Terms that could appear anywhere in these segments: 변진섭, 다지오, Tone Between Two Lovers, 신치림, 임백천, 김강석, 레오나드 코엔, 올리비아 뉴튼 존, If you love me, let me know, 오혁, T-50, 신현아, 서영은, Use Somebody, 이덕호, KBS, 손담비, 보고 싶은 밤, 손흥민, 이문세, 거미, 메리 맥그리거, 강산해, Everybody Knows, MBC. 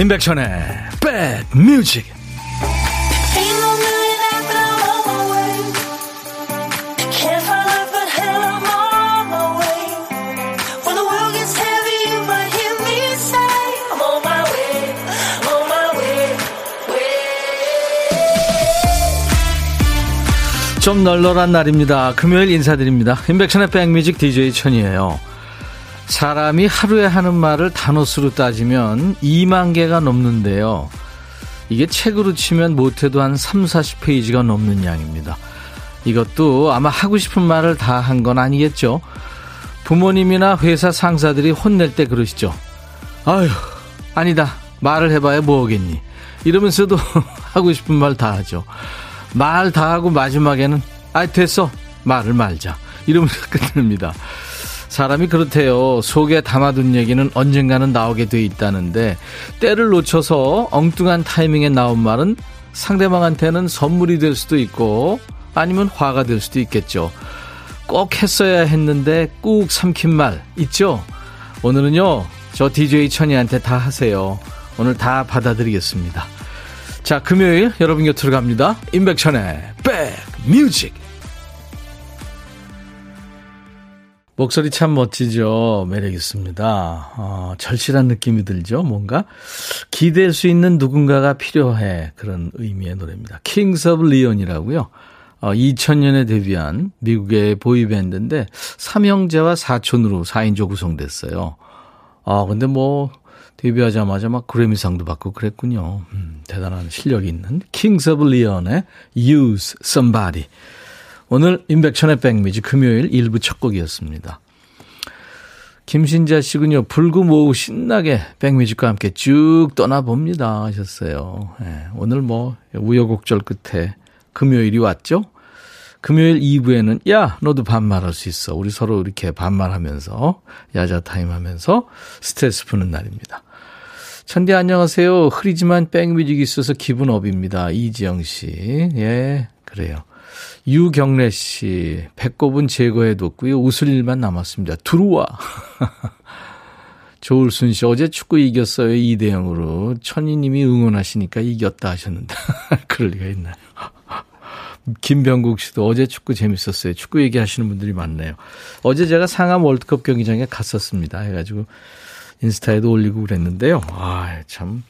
임백천의 백뮤직. 좀 널널한 날입니다. 금요일 인사드립니다. 임백천의 백뮤직 DJ 천이에요. 사람이 하루에 하는 말을 단어수로 따지면 2만 개가 넘는데요. 이게 책으로 치면 못해도 한 3, 40페이지가 넘는 양입니다. 이것도 아마 하고 싶은 말을 다 한 건 아니겠죠. 부모님이나 회사 상사들이 혼낼 때 그러시죠. 아휴, 아니다. 말을 해봐야 뭐하겠니. 이러면서도 하고 싶은 말 다 하죠. 말 다 하고 마지막에는 아이 됐어. 말을 말자. 이러면서 끝납니다. 사람이 그렇대요. 속에 담아둔 얘기는 언젠가는 나오게 돼 있다는데 때를 놓쳐서 엉뚱한 타이밍에 나온 말은 상대방한테는 선물이 될 수도 있고 아니면 화가 될 수도 있겠죠. 꼭 했어야 했는데 꾹 삼킨 말 있죠? 오늘은요. 저 DJ 천이한테 다 하세요. 오늘 다 받아드리겠습니다. 자, 금요일 여러분 곁으로 갑니다. 임백천의 백뮤직. 목소리 참 멋지죠. 매력 있습니다. 절실한 느낌이 들죠. 뭔가 기댈 수 있는 누군가가 필요해. 그런 의미의 노래입니다. 킹스 오브 리온이라고요. 2000년에 데뷔한 미국의 보이밴드인데 3형제와 4촌으로 4인조 구성됐어요. 근데 뭐 데뷔하자마자 막 그래미상도 받고 그랬군요. 대단한 실력이 있는 킹스 오브 리온의 Use Somebody. 오늘 임백천의 백뮤직 금요일 1부 첫 곡이었습니다. 김신자 씨군요. 불구 모으고 신나게 백뮤직과 함께 쭉 떠나봅니다 하셨어요. 네, 오늘 뭐 우여곡절 끝에 금요일이 왔죠. 금요일 2부에는 야 너도 반말할 수 있어. 우리 서로 이렇게 반말하면서 야자타임 하면서 스트레스 푸는 날입니다. 천디 안녕하세요. 흐리지만 백뮤직이 있어서 기분 업입니다. 이지영 씨. 예, 그래요. 유경래 씨, 배꼽은 제거해뒀고요. 웃을 일만 남았습니다. 들어와. 조울순 씨, 어제 축구 이겼어요. 2-0으로. 천희님이 응원하시니까 이겼다 하셨는데. 그럴 리가 있나요? 김병국 씨도 어제 축구 재밌었어요. 축구 얘기하시는 분들이 많네요. 어제 제가 상암 월드컵 경기장에 갔었습니다. 해가지고 인스타에도 올리고 그랬는데요. 아, 참.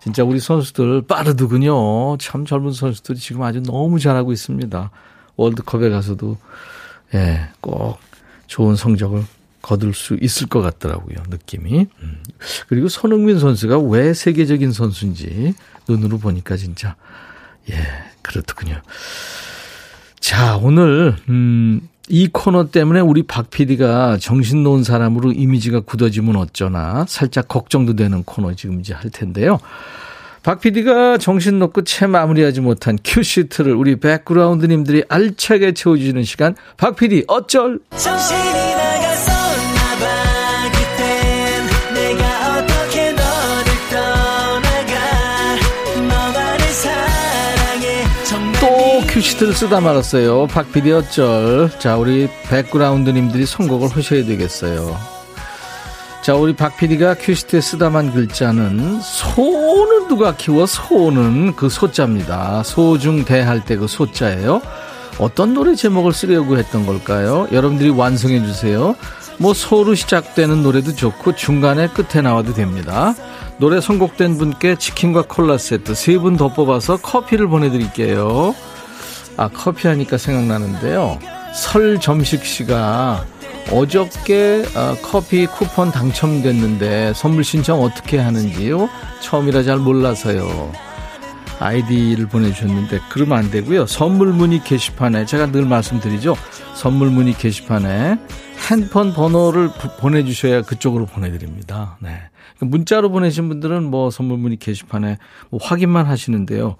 진짜 우리 선수들 빠르더군요. 참 젊은 선수들이 지금 아주 너무 잘하고 있습니다. 월드컵에 가서도 예, 꼭 좋은 성적을 거둘 수 있을 것 같더라고요. 느낌이. 그리고 손흥민 선수가 왜 세계적인 선수인지 눈으로 보니까 진짜 예, 그렇더군요. 자, 오늘 이 코너 때문에 우리 박 PD가 정신 놓은 사람으로 이미지가 굳어지면 어쩌나 살짝 걱정도 되는 코너 지금 이제 할 텐데요. 박 PD가 정신 놓고 채 마무리하지 못한 큐시트를 우리 백그라운드님들이 알차게 채워주시는 시간. 박 PD 어쩔? 정신이 나갔었나 봐 그땐 내가 어떻게 너를 떠나가 너만을 사랑해 또 큐시트를 쓰다 말았어요. 박 PD 어쩔. 자, 우리 백그라운드님들이 선곡을 하셔야 되겠어요. 자, 우리 박 PD가 큐시트에 쓰다만 글자는 소는 누가 키워? 소는 그 소자입니다. 소중대할 때 그 소자예요. 어떤 노래 제목을 쓰려고 했던 걸까요? 여러분들이 완성해 주세요. 뭐 소로 시작되는 노래도 좋고 중간에 끝에 나와도 됩니다. 노래 선곡된 분께 치킨과 콜라 세트 3분 더 뽑아서 커피를 보내드릴게요. 아, 커피 하니까 생각나는데요. 설 점식씨가 어저께 커피 쿠폰 당첨됐는데 선물 신청 어떻게 하는지요? 처음이라 잘 몰라서요. 아이디를 보내주셨는데 그러면 안 되고요. 선물 문의 게시판에 제가 늘 말씀드리죠. 선물 문의 게시판에 핸드폰 번호를 보내주셔야 그쪽으로 보내드립니다. 네. 문자로 보내신 분들은 뭐 선물 문의 게시판에 뭐 확인만 하시는데요.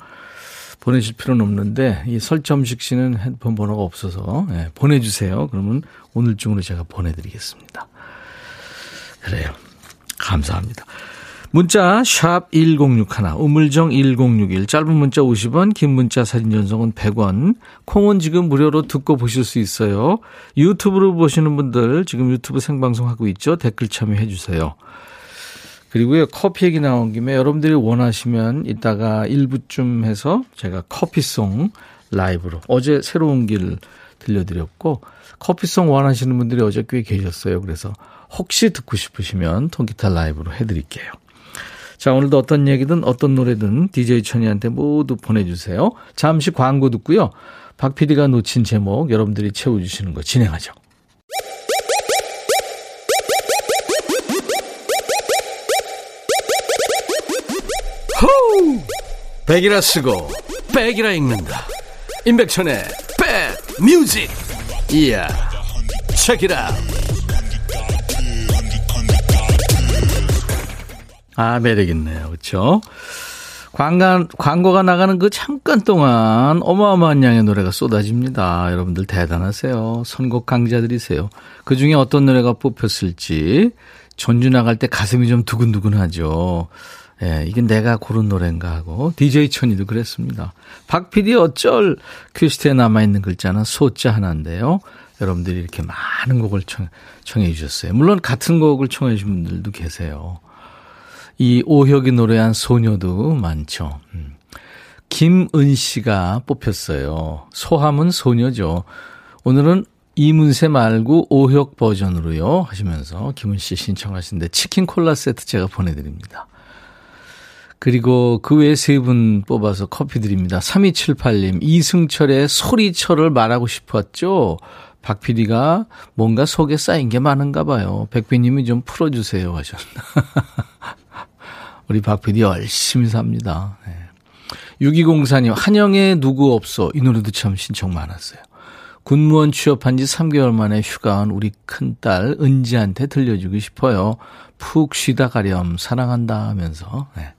보내실 필요는 없는데 이 설점식 씨는 핸드폰 번호가 없어서 네, 보내주세요. 그러면 오늘 중으로 제가 보내드리겠습니다. 그래요. 감사합니다. 문자 샵 1061 우물정 1061 짧은 문자 50원 긴 문자 사진 전송은 100원 콩은 지금 무료로 듣고 보실 수 있어요. 유튜브로 보시는 분들 지금 유튜브 생방송하고 있죠. 댓글 참여해 주세요. 그리고요, 커피 얘기 나온 김에 여러분들이 원하시면 이따가 1부쯤 해서 제가 커피송 라이브로 어제 새로운 길 들려드렸고, 커피송 원하시는 분들이 어제 꽤 계셨어요. 그래서 혹시 듣고 싶으시면 통기타 라이브로 해드릴게요. 자, 오늘도 어떤 얘기든 어떤 노래든 DJ 천이한테 모두 보내주세요. 잠시 광고 듣고요. 박 PD가 놓친 제목 여러분들이 채워주시는 거 진행하죠. 호우! 백이라 쓰고 백이라 읽는다. 임백천의 백 뮤직. 이야, 책이라. 아, 매력있네요. 그렇죠? 광고가 나가는 그 잠깐 동안 어마어마한 양의 노래가 쏟아집니다. 여러분들 대단하세요. 선곡 강자들이세요. 그중에 어떤 노래가 뽑혔을지 전주 나갈 때 가슴이 좀 두근두근하죠. 예, 이게 내가 고른 노래인가 하고. DJ 천이도 그랬습니다. 박 PD 어쩔 퀴스트에 남아있는 글자는 소자 하나인데요. 여러분들이 이렇게 많은 곡을 청해 주셨어요. 물론 같은 곡을 청해 주신 분들도 계세요. 이 오혁이 노래한 소녀도 많죠. 김은 씨가 뽑혔어요. 소함은 소녀죠. 오늘은 이문세 말고 오혁 버전으로요 하시면서 김은 씨 신청하시는데 치킨 콜라 세트 제가 보내드립니다. 그리고 그 외에 세 분 뽑아서 커피 드립니다. 3278님, 이승철의 소리철을 말하고 싶었죠. 박 PD가 뭔가 속에 쌓인 게 많은가 봐요. 백비님이 좀 풀어주세요 하셨나. 우리 박 PD 열심히 삽니다. 네. 6204님, 한영의 누구 없어. 이 노래도 참 신청 많았어요. 군무원 취업한 지 3개월 만에 휴가한 우리 큰딸 은지한테 들려주고 싶어요. 푹 쉬다 가렴. 사랑한다 하면서. 네.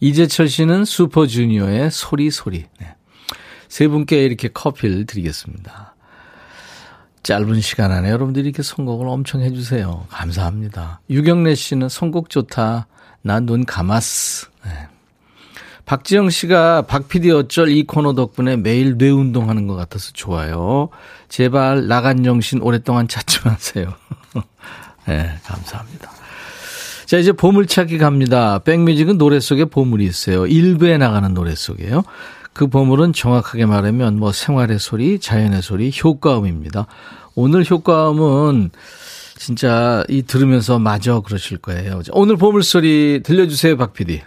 이재철 씨는 슈퍼주니어의 소리소리. 네. 세 분께 이렇게 커피를 드리겠습니다. 짧은 시간 안에 여러분들이 이렇게 선곡을 엄청 해주세요. 감사합니다. 유경래 씨는 선곡 좋다. 나 눈 감았어. 네. 박지영 씨가 박 PD 어쩔 이 코너 덕분에 매일 뇌 운동하는 것 같아서 좋아요. 제발 나간 정신 오랫동안 찾지 마세요. 네, 감사합니다. 자, 이제 보물찾기 갑니다. 백뮤직은 노래 속에 보물이 있어요. 일부에 나가는 노래 속에요. 그 보물은 정확하게 말하면 뭐 생활의 소리, 자연의 소리, 효과음입니다. 오늘 효과음은 진짜 이 들으면서 마저 그러실 거예요. 오늘 보물소리 들려주세요, 박 PD.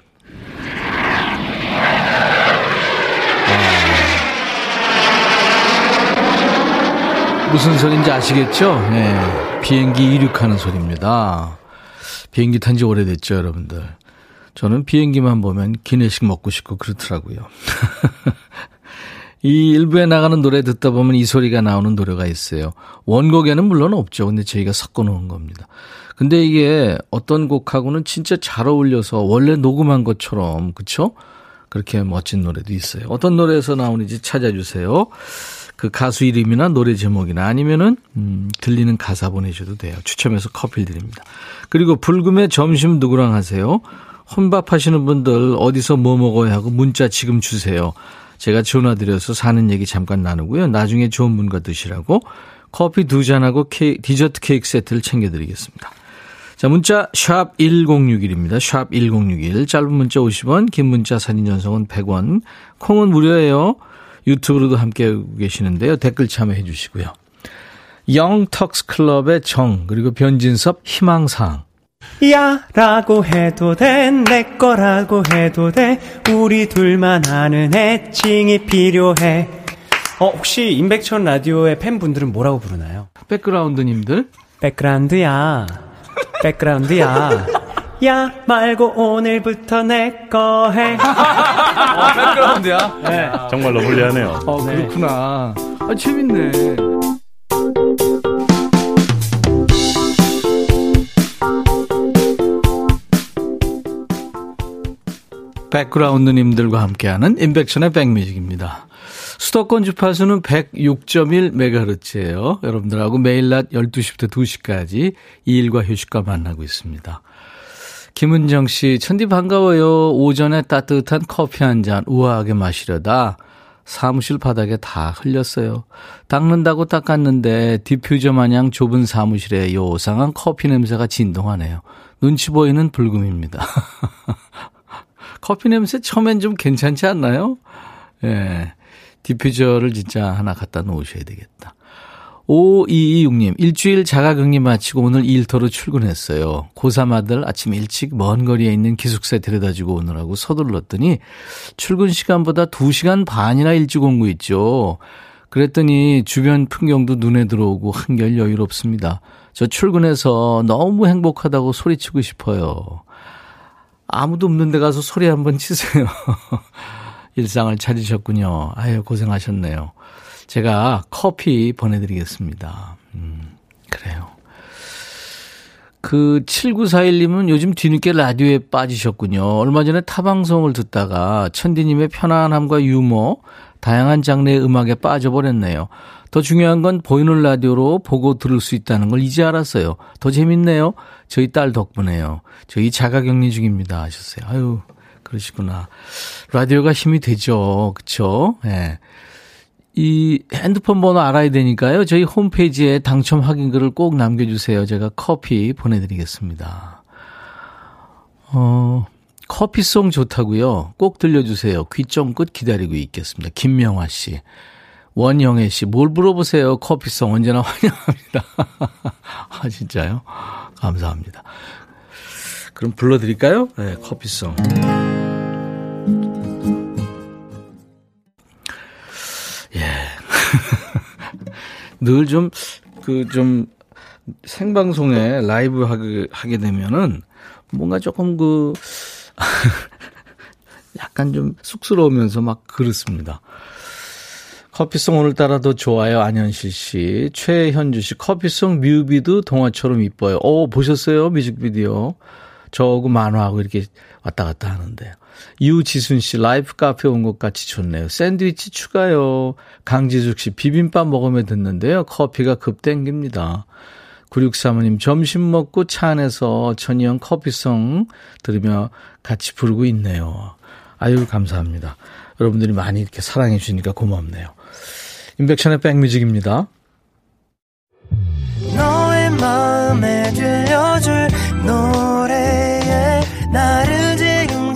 아, 무슨 소리인지 아시겠죠? 네, 비행기 이륙하는 소리입니다. 비행기 탄 지 오래됐죠, 여러분들. 저는 비행기만 보면 기내식 먹고 싶고 그렇더라고요. 이 일부에 나가는 노래 듣다 보면 이 소리가 나오는 노래가 있어요. 원곡에는 물론 없죠. 근데 저희가 섞어 놓은 겁니다. 근데 이게 어떤 곡하고는 진짜 잘 어울려서 원래 녹음한 것처럼, 그렇죠? 그렇게 멋진 노래도 있어요. 어떤 노래에서 나오는지 찾아주세요. 그 가수 이름이나 노래 제목이나 아니면은 들리는 가사 보내셔도 돼요. 추첨해서 커피 드립니다. 그리고 불금의 점심 누구랑 하세요? 혼밥 하시는 분들 어디서 뭐 먹어야 하고 문자 지금 주세요. 제가 전화드려서 사는 얘기 잠깐 나누고요. 나중에 좋은 분과 드시라고 커피 2잔하고 디저트 케이크 세트를 챙겨드리겠습니다. 자, 문자 샵 1061입니다. 샵 1061. 짧은 문자 50원, 긴 문자 사진 전송은 100원. 콩은 무료예요. 유튜브로도 함께하고 계시는데요. 댓글 참여해 주시고요. 영턱스클럽의 정, 그리고 변진섭 희망사항. 야 라고 해도 돼, 내 거라고 해도 돼, 우리 둘만 아는 애칭이 필요해. 혹시 임백천 라디오의 팬분들은 뭐라고 부르나요? 백그라운드님들? 백그라운드야, 백그라운드야. 야 말고 오늘부터 내 거 해. 백그라운드야? 네. 정말로 불리하네요. 네. 그렇구나. 아, 재밌네. 백그라운드님들과 함께하는 임백천의 백뮤직입니다. 수도권 주파수는 106.1MHz예요. 여러분들하고 매일 낮 12시부터 2시까지 이일과 휴식과 만나고 있습니다. 김은정 씨, 천디 반가워요. 오전에 따뜻한 커피 한 잔 우아하게 마시려다 사무실 바닥에 다 흘렸어요. 닦는다고 닦았는데 디퓨저 마냥 좁은 사무실에 요상한 커피 냄새가 진동하네요. 눈치 보이는 불금입니다. 커피 냄새 처음엔 좀 괜찮지 않나요? 예, 디퓨저를 진짜 하나 갖다 놓으셔야 되겠다. 5226님, 일주일 자가격리 마치고 오늘 일터로 출근했어요. 고3 아들 아침 일찍 먼 거리에 있는 기숙사에 데려다주고 오느라고 서둘렀더니 출근 시간보다 2시간 반이나 일찍 온 거 있죠. 그랬더니 주변 풍경도 눈에 들어오고 한결 여유롭습니다. 저 출근해서 너무 행복하다고 소리치고 싶어요. 아무도 없는 데 가서 소리 한번 치세요. 일상을 찾으셨군요. 아유, 고생하셨네요. 제가 커피 보내드리겠습니다. 그래요. 그 7941님은 요즘 뒤늦게 라디오에 빠지셨군요. 얼마 전에 타방송을 듣다가 천디님의 편안함과 유머, 다양한 장르의 음악에 빠져버렸네요. 더 중요한 건 보이는 라디오로 보고 들을 수 있다는 걸 이제 알았어요. 더 재밌네요. 저희 딸 덕분에요. 저희 자가격리 중입니다 하셨어요. 아유, 그러시구나. 라디오가 힘이 되죠. 그렇죠? 네. 이 핸드폰 번호 알아야 되니까요. 저희 홈페이지에 당첨 확인글을 꼭 남겨주세요. 제가 커피 보내드리겠습니다. 커피송 좋다고요. 꼭 들려주세요. 귀 쫑긋 기다리고 있겠습니다. 김명화 씨, 원영애 씨, 뭘 물어보세요. 커피송 언제나 환영합니다. 아, 진짜요? 감사합니다. 그럼 불러드릴까요? 네, 커피송. 늘 좀, 생방송에 라이브 하게 되면은 뭔가 조금 약간 좀 쑥스러우면서 막 그렇습니다. 커피송 오늘따라 더 좋아요. 안현실 씨, 최현주 씨, 커피송 뮤비도 동화처럼 이뻐요. 오, 보셨어요? 뮤직비디오. 저하고 만화하고 이렇게 왔다 갔다 하는데요. 유지순 씨, 라이프 카페 온 것 같이 좋네요. 샌드위치 추가요. 강지숙 씨, 비빔밥 먹으며 듣는데요. 커피가 급 땡깁니다. 9635님, 점심 먹고 차 안에서 천이형 커피송 들으며 같이 부르고 있네요. 아유, 감사합니다. 여러분들이 많이 이렇게 사랑해 주시니까 고맙네요. 임백천의 백뮤직입니다. 너의 마음에 들려줄 노래에 나를 지금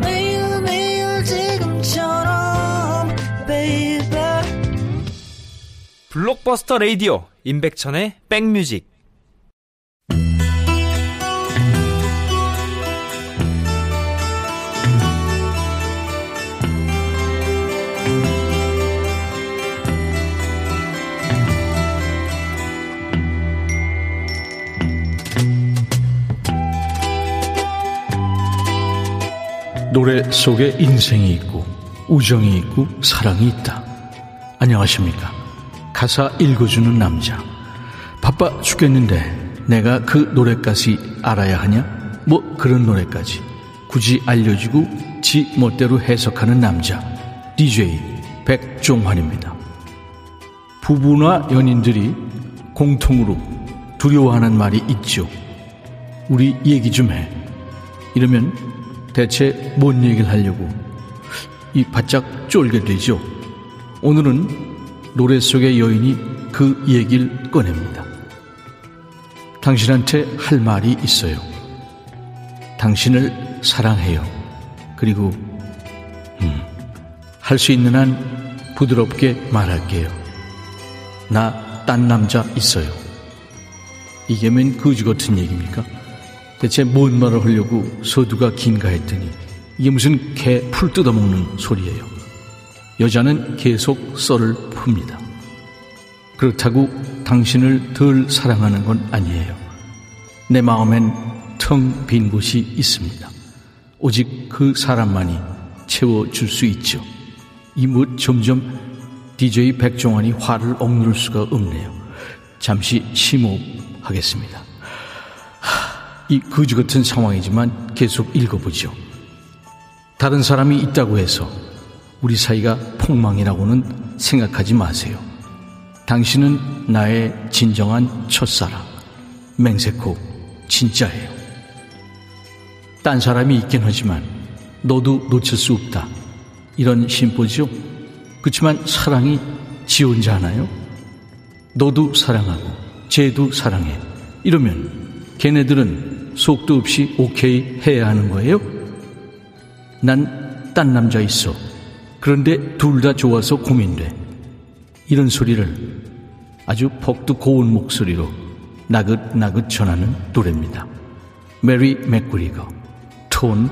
매일 매일 지금처럼 baby. 블록버스터 라디오 임백천의 백뮤직. 노래 속에 인생이 있고 우정이 있고 사랑이 있다. 안녕하십니까. 가사 읽어주는 남자. 바빠 죽겠는데 내가 그 노래까지 알아야 하냐? 뭐 그런 노래까지 굳이 알려주고 지 멋대로 해석하는 남자, DJ 백종환입니다. 부부나 연인들이 공통으로 두려워하는 말이 있죠. 우리 얘기 좀 해. 이러면 대체 뭔 얘기를 하려고 이 바짝 쫄게 되죠. 오늘은 노래 속의 여인이 그 얘기를 꺼냅니다. 당신한테 할 말이 있어요. 당신을 사랑해요. 그리고 할 수 있는 한 부드럽게 말할게요. 나 딴 남자 있어요. 이게 맨 거지 같은 얘기입니까? 대체 뭔 말을 하려고 서두가 긴가 했더니 이게 무슨 개 풀 뜯어먹는 소리예요. 여자는 계속 썰을 풉니다. 그렇다고 당신을 덜 사랑하는 건 아니에요. 내 마음엔 텅 빈 곳이 있습니다. 오직 그 사람만이 채워줄 수 있죠. 이 뭐 점점 DJ 백종환이 화를 억누를 수가 없네요. 잠시 심호흡하겠습니다. 이 거지 같은 상황이지만 계속 읽어보죠. 다른 사람이 있다고 해서 우리 사이가 폭망이라고는 생각하지 마세요. 당신은 나의 진정한 첫사랑, 맹세코 진짜예요. 딴 사람이 있긴 하지만 너도 놓칠 수 없다, 이런 심보죠. 그렇지만 사랑이 지 혼자 하나요? 너도 사랑하고 쟤도 사랑해, 이러면 걔네들은 속도 없이 오케이 해야 하는 거예요? 난 딴 남자 있어, 그런데 둘 다 좋아서 고민돼, 이런 소리를 아주 벅도 고운 목소리로 나긋나긋 전하는 노래입니다. 메리 맥그리거, Tone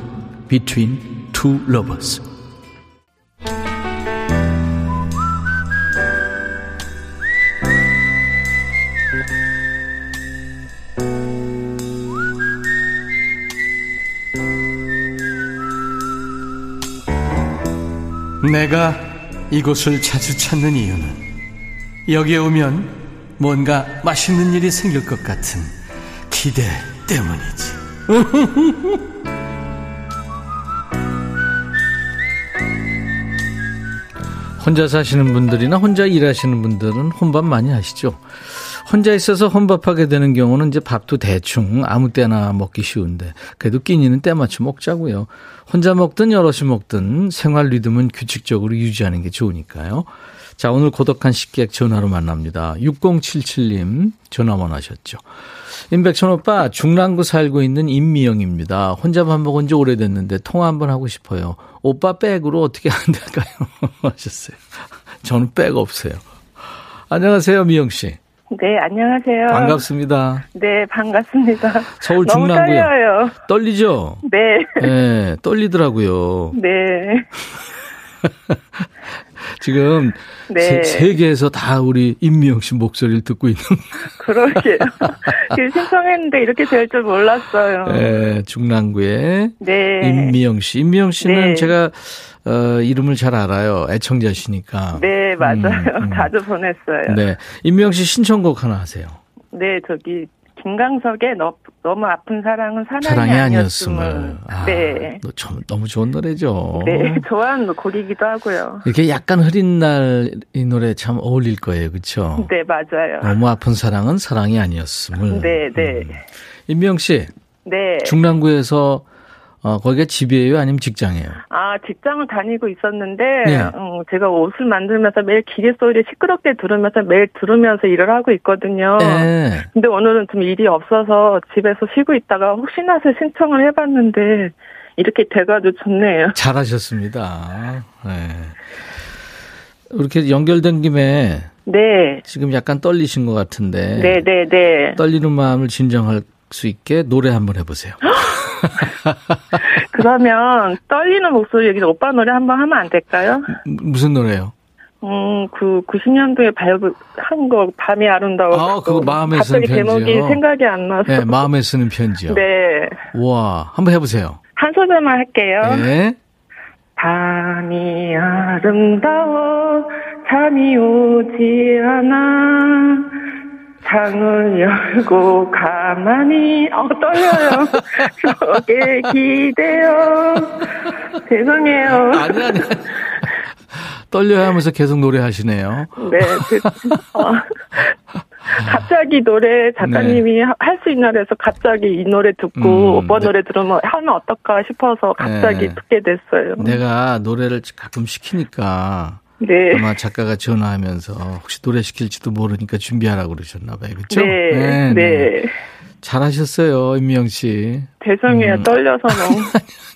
Between Two Lovers. 내가 이곳을 자주 찾는 이유는 여기에 오면 뭔가 맛있는 일이 생길 것 같은 기대 때문이지. 혼자 사시는 분들이나 혼자 일하시는 분들은 혼밥 많이 하시죠. 혼자 있어서 혼밥하게 되는 경우는 이제 밥도 대충 아무 때나 먹기 쉬운데, 그래도 끼니는 때맞춰 먹자고요. 혼자 먹든 여럿이 먹든 생활 리듬은 규칙적으로 유지하는 게 좋으니까요. 자, 오늘 고독한 식객 전화로 만납니다. 6077님 전화 원하셨죠. 임백천 오빠, 중랑구 살고 있는 임미영입니다. 혼자 밥 먹은 지 오래됐는데 통화 한번 하고 싶어요. 오빠 백으로 어떻게 안 될까요? 하셨어요. 저는 백 없어요. 안녕하세요, 미영 씨. 네, 안녕하세요. 반갑습니다. 네, 반갑습니다. 서울 중랑구요. 너무 떨려요. 떨리죠? 네. 네, 떨리더라고요. 네. 지금 네. 세계에서 다 우리 임미영 씨 목소리를 듣고 있는. 그러게요. 신청했는데 이렇게 될 줄 몰랐어요. 네, 중랑구의 네. 임미영 씨. 임미영 씨는 네. 제가 이름을 잘 알아요. 애청자시니까. 네, 맞아요. 자주 보냈어요. 네, 임미영 씨 신청곡 하나 하세요. 네, 저기 김강석의 너무 아픈 사랑은 사랑이 아니었음을. 아, 네. 너무 좋은 노래죠. 네, 좋아하는 곡이기도 하고요. 이렇게 약간 흐린 날 이 노래 참 어울릴 거예요, 그렇죠? 네, 맞아요. 너무 아픈 사랑은 사랑이 아니었음을. 네, 네. 임미영 씨. 네. 중랑구에서 거기가 집이에요, 아니면 직장이에요? 아, 직장을 다니고 있었는데 네. 제가 옷을 만들면서 매일 기계 소리를 시끄럽게 들으면서 매일 들으면서 일을 하고 있거든요. 네. 근데 오늘은 좀 일이 없어서 집에서 쉬고 있다가 혹시나 해서 신청을 해봤는데 이렇게 돼가지고 좋네요. 잘하셨습니다. 네. 이렇게 연결된 김에 네. 지금 약간 떨리신 것 같은데 네. 떨리는 마음을 진정할 수 있게 노래 한번 해보세요. 그러면 떨리는 목소리 여기서 오빠 노래 한번 하면 안 될까요? 무슨 노래요? 그 90년도에 발표한 거 밤이 아름다워. 아, 그거 마음에 쓰는 편지요. 갑자기 제목이 생각이 안 나서. 네, 마음에 쓰는 편지요. 네. 와, 한번 해보세요. 한 소절만 할게요. 네. 밤이 아름다워 잠이 오지 않아. 창을 열고 가만히 떨려요. 저게 기대요. 죄송해요. 아니. 떨려요 하면서 계속 노래하시네요. 네. 갑자기 노래 작가님이 네. 할 수 있나 해서 갑자기 이 노래 듣고 오빠 네. 노래 들으면 하면 어떨까 싶어서 갑자기 네. 듣게 됐어요. 내가 노래를 가끔 시키니까. 네. 아마 작가가 전화하면서 혹시 노래 시킬지도 모르니까 준비하라고 그러셨나 봐요. 그렇죠? 네. 네. 잘하셨어요, 임미영 씨. 죄송해요. 떨려서 너무.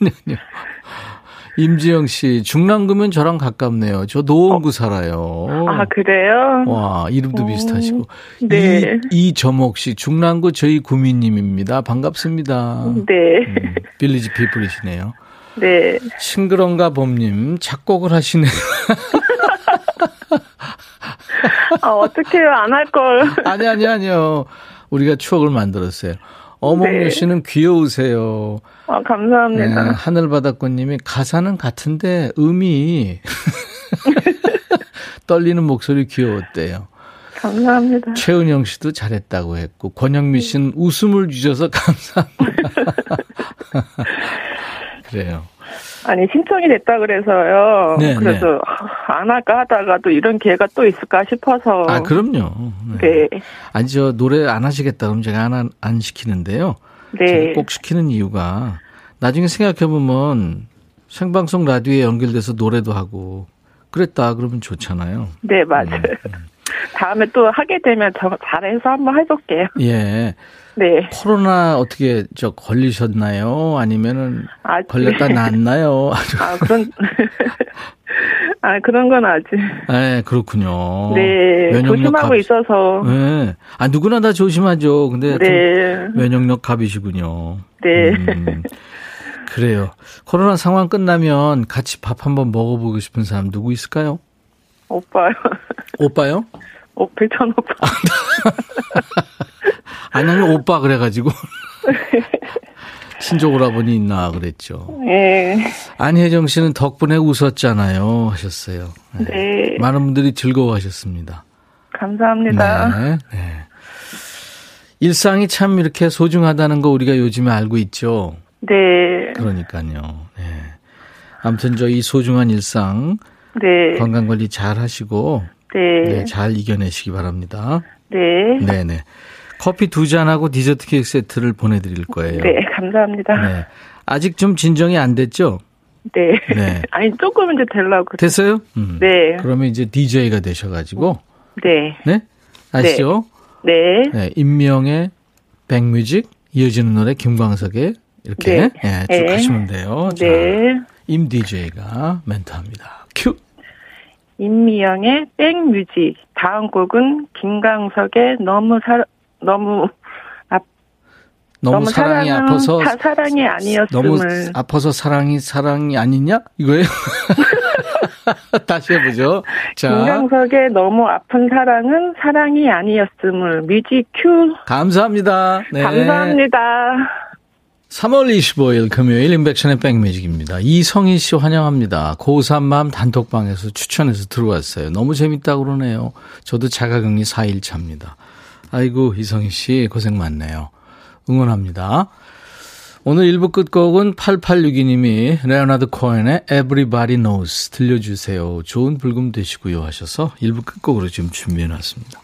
아니요. 임지영 씨, 중랑구면 저랑 가깝네요. 저 노원구 살아요. 아, 그래요? 와, 이름도 비슷하시고. 네. 이점옥 씨, 중랑구 저희 구민님입니다. 반갑습니다. 네. 빌리지 피플이시네요. 네. 싱그런가 봄님, 작곡을 하시네요. 아, 어떡해요. 안 할걸. 아니요. 우리가 추억을 만들었어요. 어몽유 네. 씨는 귀여우세요. 아, 감사합니다. 네, 하늘바닷꽃님이 가사는 같은데 음이 떨리는 목소리 귀여웠대요. 감사합니다. 최은영 씨도 잘했다고 했고, 권영미 씨는 웃음을 주셔서 감사합니다. 그래요. 아니, 신청이 됐다 그래서요. 네, 그래서 네. 안 할까 하다가 또 이런 기회가 또 있을까 싶어서. 아, 그럼요. 네. 네. 아니, 저 노래 안 하시겠다 그러면 제가 안 시키는데요. 네. 제가 꼭 시키는 이유가 나중에 생각해보면 생방송 라디오에 연결돼서 노래도 하고 그랬다 그러면 좋잖아요. 네, 맞아요. 다음에 또 하게 되면 잘해서 한번 해볼게요. 예. 네. 코로나 어떻게 저 걸리셨나요? 아니면은 걸렸다 났나요? 아, 그런 아, 그런 건 아직. 네, 그렇군요. 네. 조심하고 있어서. 네. 아, 누구나 다 조심하죠. 근데 네. 면역력 갑이시군요. 네. 그래요. 코로나 상황 끝나면 같이 밥 한번 먹어보고 싶은 사람 누구 있을까요? 오빠요. 오빠요? 백천 오빠. 아니, 아니, 오빠 그래가지고. 친족 오라버니 있나 그랬죠. 네. 안혜정 씨는 덕분에 웃었잖아요 하셨어요. 네. 네. 많은 분들이 즐거워하셨습니다. 감사합니다. 네. 네. 일상이 참 이렇게 소중하다는 거 우리가 요즘에 알고 있죠. 네. 그러니까요. 네. 아무튼 저희 소중한 일상. 네. 건강관리 잘 하시고. 네. 네. 잘 이겨내시기 바랍니다. 네. 네네. 커피 2잔하고 디저트 케이크 세트를 보내드릴 거예요. 네, 감사합니다. 네. 아직 좀 진정이 안 됐죠? 네. 네. 아니, 조금 이제 되려고. 됐어요? 네. 그러면 이제 DJ가 되셔가지고. 네. 네? 아시죠? 네. 네. 네. 임명의 백뮤직, 이어지는 노래 김광석의 이렇게. 네. 네, 쭉 네. 하시면 돼요. 자, 네. 임 DJ가 멘트합니다. 큐! 임미영의 백뮤직. 다음 곡은 김강석의 너무 사랑이 아파서 사랑이 아니었음을. 너무 아파서 사랑이 아니냐 이거예요. 다시 해보죠. 자, 김강석의 너무 아픈 사랑은 사랑이 아니었음을. 뮤직 큐. 감사합니다. 네. 감사합니다. 3월 25일 금요일 인백션의 백뮤직입니다. 이성희 씨 환영합니다. 고3 맘 단톡방에서 추천해서 들어왔어요. 너무 재밌다고 그러네요. 저도 자가격리 4일차입니다. 아이고, 이성희 씨 고생 많네요. 응원합니다. 오늘 1부 끝곡은 8862님이 레오나드 코엔의 Everybody Knows 들려주세요. 좋은 불금 되시고요 하셔서 1부 끝곡으로 지금 준비해놨습니다.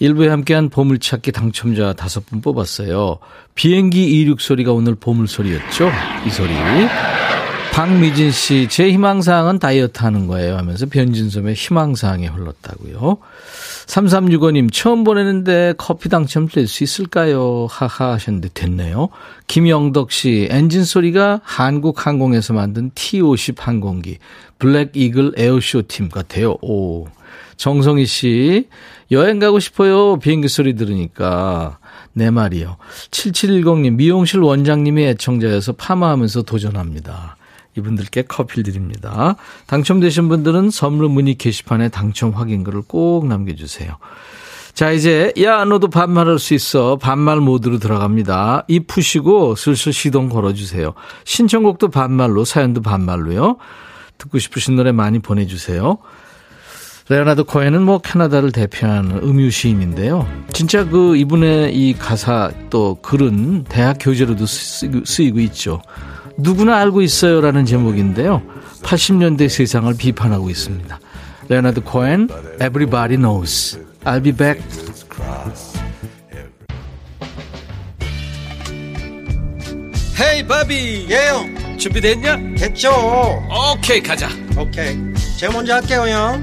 1부에 함께한 보물찾기 당첨자 5분 뽑았어요. 비행기 이륙 소리가 오늘 보물소리였죠. 이 소리. 박미진 씨, 제 희망사항은 다이어트 하는 거예요 하면서 변진섭의 희망사항에 흘렀다고요. 3365님, 처음 보내는데 커피 당첨될 수 있을까요? 하하 하셨는데 됐네요. 김영덕 씨, 엔진 소리가 한국항공에서 만든 T-50 항공기 블랙이글 에어쇼 팀 같아요. 오. 정성희 씨, 여행 가고 싶어요. 비행기 소리 들으니까. 네, 말이요. 7710님, 미용실 원장님이 애청자여서 파마하면서 도전합니다. 이분들께 커피를 드립니다. 당첨되신 분들은 선물 문의 게시판에 당첨 확인글을 꼭 남겨주세요. 자, 이제 야, 너도 반말할 수 있어. 반말 모드로 들어갑니다. 입 푸시고 슬슬 시동 걸어주세요. 신청곡도 반말로, 사연도 반말로요. 듣고 싶으신 노래 많이 보내주세요. 레오나드 코엔은 뭐 캐나다를 대표하는 음유시인인데요. 진짜 그 이분의 이 가사 또 글은 대학 교재로도 쓰이고 있죠. 누구나 알고 있어요라는 제목인데요. 80년대 세상을 비판하고 있습니다. 레오나드 코엔, Everybody Knows. I'll be back. Hey, 바비. 예영. Yeah. 준비됐냐? 됐죠. 오케이, 가자. 오케이. 제가 먼저 할게요, 형.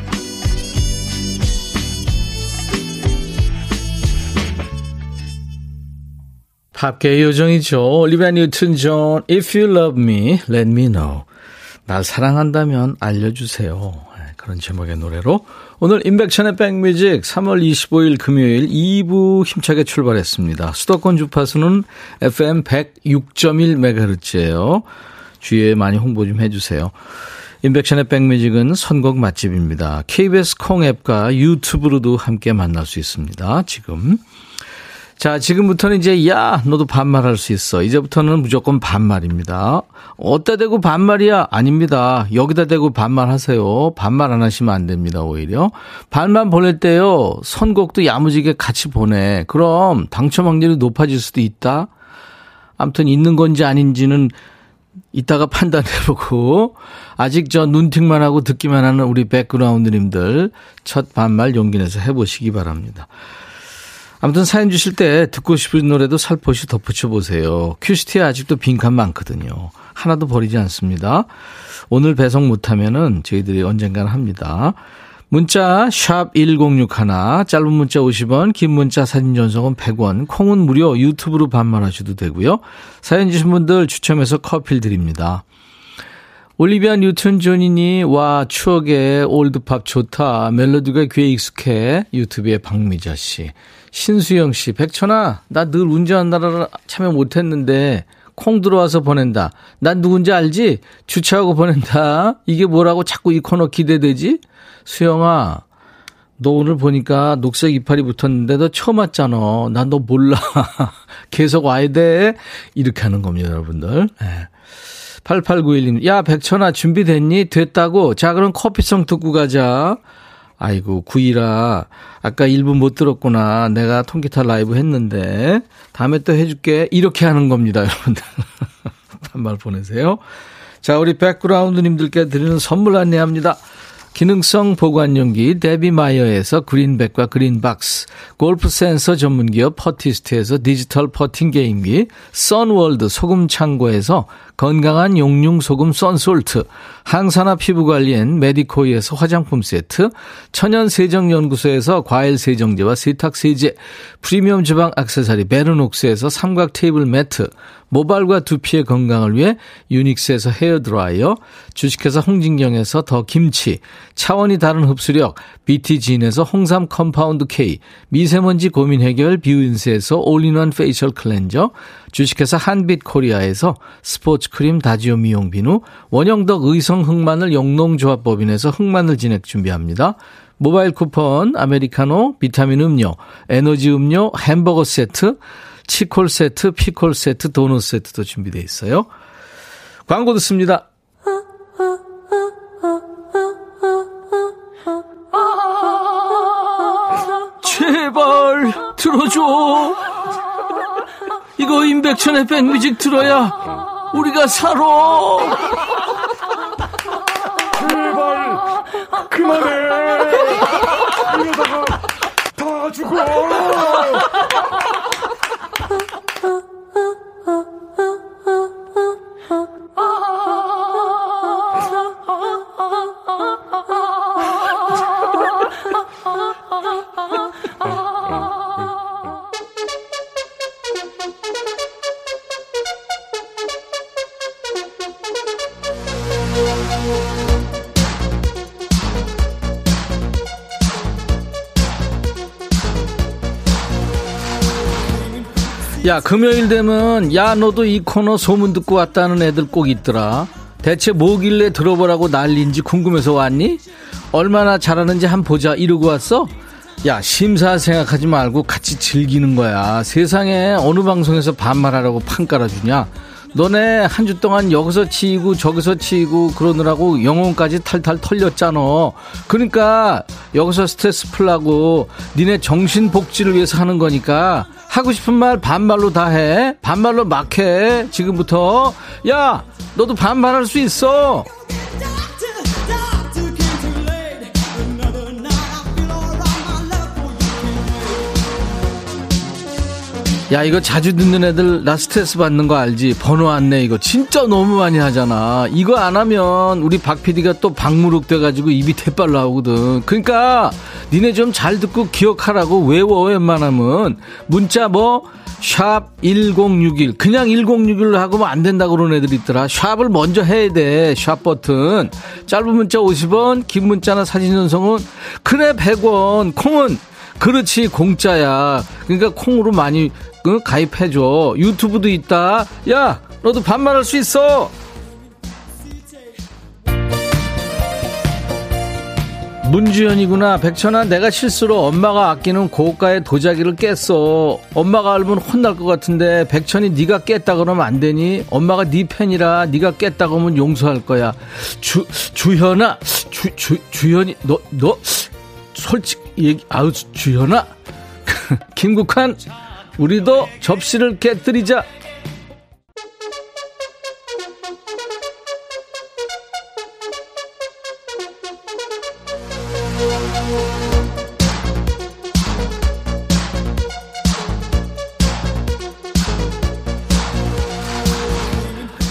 팝계의 요정이죠. 올리비아 뉴튼 존, If you love me, let me know. 날 사랑한다면 알려주세요. 그런 제목의 노래로 오늘 임백천의 백뮤직 3월 25일 금요일 2부 힘차게 출발했습니다. 수도권 주파수는 FM 106.1MHz예요. 주위에 많이 홍보 좀 해주세요. 임백천의 백뮤직은 선곡 맛집입니다. KBS 콩 앱과 유튜브로도 함께 만날 수 있습니다. 자, 지금부터는 이제 야 너도 반말할 수 있어. 이제부터는 무조건 반말입니다. 어디다 대고 반말이야? 아닙니다. 여기다 대고 반말하세요. 반말 안 하시면 안 됩니다. 오히려 반만 보낼 때요. 선곡도 야무지게 같이 보내. 그럼 당첨 확률이 높아질 수도 있다. 아무튼 있는 건지 아닌지는 이따가 판단해보고, 아직 저 눈팅만 하고 듣기만 하는 우리 백그라운드님들 첫 반말 용기 내서 해보시기 바랍니다. 아무튼 사연 주실 때 듣고 싶은 노래도 살포시 덧붙여보세요. 큐시티에 아직도 빈칸 많거든요. 하나도 버리지 않습니다. 오늘 배송 못하면은 저희들이 언젠가는 합니다. 문자 샵 1061, 짧은 문자 50원, 긴 문자 사진 전송은 100원, 콩은 무료. 유튜브로 반말하셔도 되고요. 사연 주신 분들 추첨해서 커피를 드립니다. 올리비아 뉴튼 존이니 와 추억의 올드팝 좋다. 멜로디가 귀에 익숙해. 유튜브의 박미자 씨, 신수영 씨. 백천아, 나 늘 운전하느라 참여 못했는데 콩 들어와서 보낸다. 난 누군지 알지? 주차하고 보낸다. 이게 뭐라고 자꾸 이 코너 기대되지? 수영아, 너 오늘 보니까 녹색 이파리 붙었는데 너 처음 왔잖아. 난 너 몰라. 계속 와야 돼. 이렇게 하는 겁니다, 여러분들. 네. 8891님. 야, 백천아, 준비됐니? 됐다고? 자, 그럼 커피송 듣고 가자. 아이고, 구이라. 아까 1분 못 들었구나. 내가 통기타 라이브 했는데. 다음에 또 해줄게. 이렇게 하는 겁니다, 여러분들. 반말 보내세요. 자, 우리 백그라운드님들께 드리는 선물 안내합니다. 기능성 보관용기 데비마이어에서 그린백과 그린박스, 골프센서 전문기업 퍼티스트에서 디지털 퍼팅 게임기, 선월드 소금창고에서 건강한 용융소금 선솔트, 항산화 피부관리엔 메디코이에서 화장품 세트, 천연세정연구소에서 과일세정제와 세탁세제, 프리미엄 주방 액세서리 베르녹스에서 삼각 테이블 매트, 모발과 두피의 건강을 위해 유닉스에서 헤어드라이어, 주식회사 홍진경에서 더 김치, 차원이 다른 흡수력 BT진에서 홍삼 컴파운드 K, 미세먼지 고민 해결 뷰인스에서 올인원 페이셜 클렌저, 주식회사 한빛코리아에서 스포츠크림 다지오 미용 비누, 원형덕 의성 흑마늘 영농조합법인에서 흑마늘 진액 준비합니다. 모바일 쿠폰, 아메리카노, 비타민 음료, 에너지 음료, 햄버거 세트, 치콜 세트, 피콜 세트, 도넛 세트도 준비되어 있어요. 광고 듣습니다. 제발 들어줘. 이거 임백천의 백뮤직 들어야 우리가 살아. 제발 그만해. 이러다가 다 죽어. 야, 금요일 되면 야 너도 이 코너 소문 듣고 왔다는 애들 꼭 있더라. 대체 뭐길래 들어보라고 난리인지 궁금해서 왔니? 얼마나 잘하는지 한번 보자 이러고 왔어? 야, 심사 생각하지 말고 같이 즐기는 거야. 세상에 어느 방송에서 반말하라고 판 깔아주냐. 너네 한 주 동안 여기서 치이고 저기서 치이고 그러느라고 영혼까지 탈탈 털렸잖아. 그러니까 여기서 스트레스 풀라고 니네 정신복지를 위해서 하는 거니까 하고 싶은 말 반말로 다 해. 반말로 막 해. 지금부터 야 너도 반말할 수 있어. 야, 이거 자주 듣는 애들 나 스트레스 받는 거 알지? 번호 안내 이거 진짜 너무 많이 하잖아. 이거 안 하면 우리 박 PD가 또 박무룩 돼가지고 입이 대빨 나오거든. 그러니까 니네 좀 잘 듣고 기억하라고. 외워 웬만하면. 문자 뭐 샵 1061 그냥 1061로 하고 뭐 안 된다고 그런 애들 있더라. 샵을 먼저 해야 돼. 샵 버튼. 짧은 문자 50원, 긴 문자나 사진 전송은 그래 100원. 콩은 그렇지 공짜야. 그러니까 콩으로 많이 가입해줘. 유튜브도 있다. 야, 너도 반말할 수 있어. 문주연이구나. 백천아, 내가 실수로 엄마가 아끼는 고가의 도자기를 깼어. 엄마가 알면 혼날 것 같은데 백천이 네가 깼다 그러면 안 되니? 엄마가 네 팬이라 네가 깼다 그러면 용서할 거야. 주현아, 주현이 너 솔직히 얘기, 아우 주현아. 김국환, 우리도 접시를 깨뜨리자.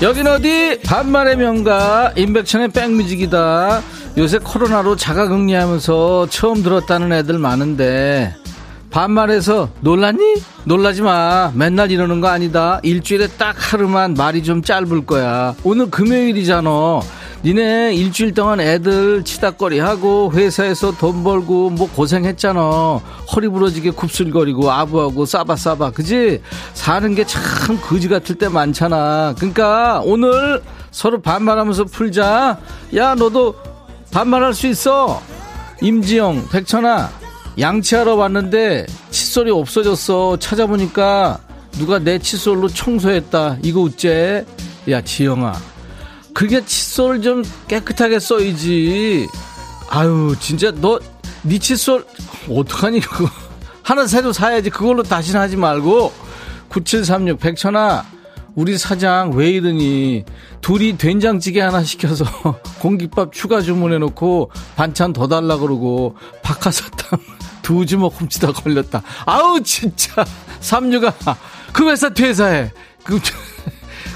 여긴 어디? 반말의 명가 임백천의 백뮤직이다. 요새 코로나로 자가격리하면서 처음 들었다는 애들 많은데 반말해서 놀랐니? 놀라지 마. 맨날 이러는 거 아니다. 일주일에 딱 하루만 말이 좀 짧을 거야. 오늘 금요일이잖아. 니네 일주일 동안 애들 치닥거리하고 회사에서 돈 벌고 뭐 고생했잖아. 허리 부러지게 굽슬거리고 아부하고 싸바싸바, 그지? 사는 게 참 거지 같을 때 많잖아. 그러니까 오늘 서로 반말하면서 풀자. 야, 너도 반말할 수 있어. 임지영, 백천아, 양치하러 왔는데 칫솔이 없어졌어. 찾아보니까 누가 내 칫솔로 청소했다. 이거 어째? 야, 지영아, 그게 칫솔 좀 깨끗하게 써야지. 아유, 진짜 너 네 칫솔 어떡하니 그거. 하나 새로 사야지. 그걸로 다시는 하지 말고. 9736, 백천아, 우리 사장 왜 이러니? 둘이 된장찌개 하나 시켜서 공깃밥 추가 주문해놓고 반찬 더 달라 그러고 박하사탕 두 주먹 훔치다 걸렸다. 아우 진짜. 삼류가 그 회사 퇴사해.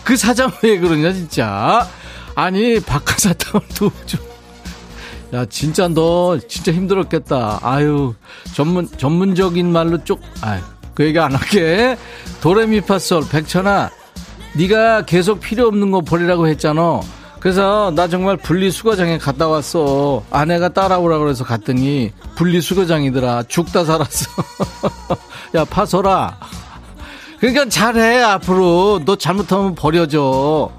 그 사장 왜 그러냐 진짜. 아니 박하사탕을 두 주먹. 야, 진짜 너 진짜 힘들었겠다. 아유, 전문적인 말로 쪽. 아유, 그 얘기 안 할게. 도레미파솔, 백천아, 네가 계속 필요 없는 거 버리라고 했잖아. 그래서 나 정말 분리수거장에 갔다 왔어. 아내가 따라오라고 해서 갔더니 분리수거장이더라. 죽다 살았어. 야, 파솔아, 그러니까 잘해 앞으로. 너 잘못하면 버려져.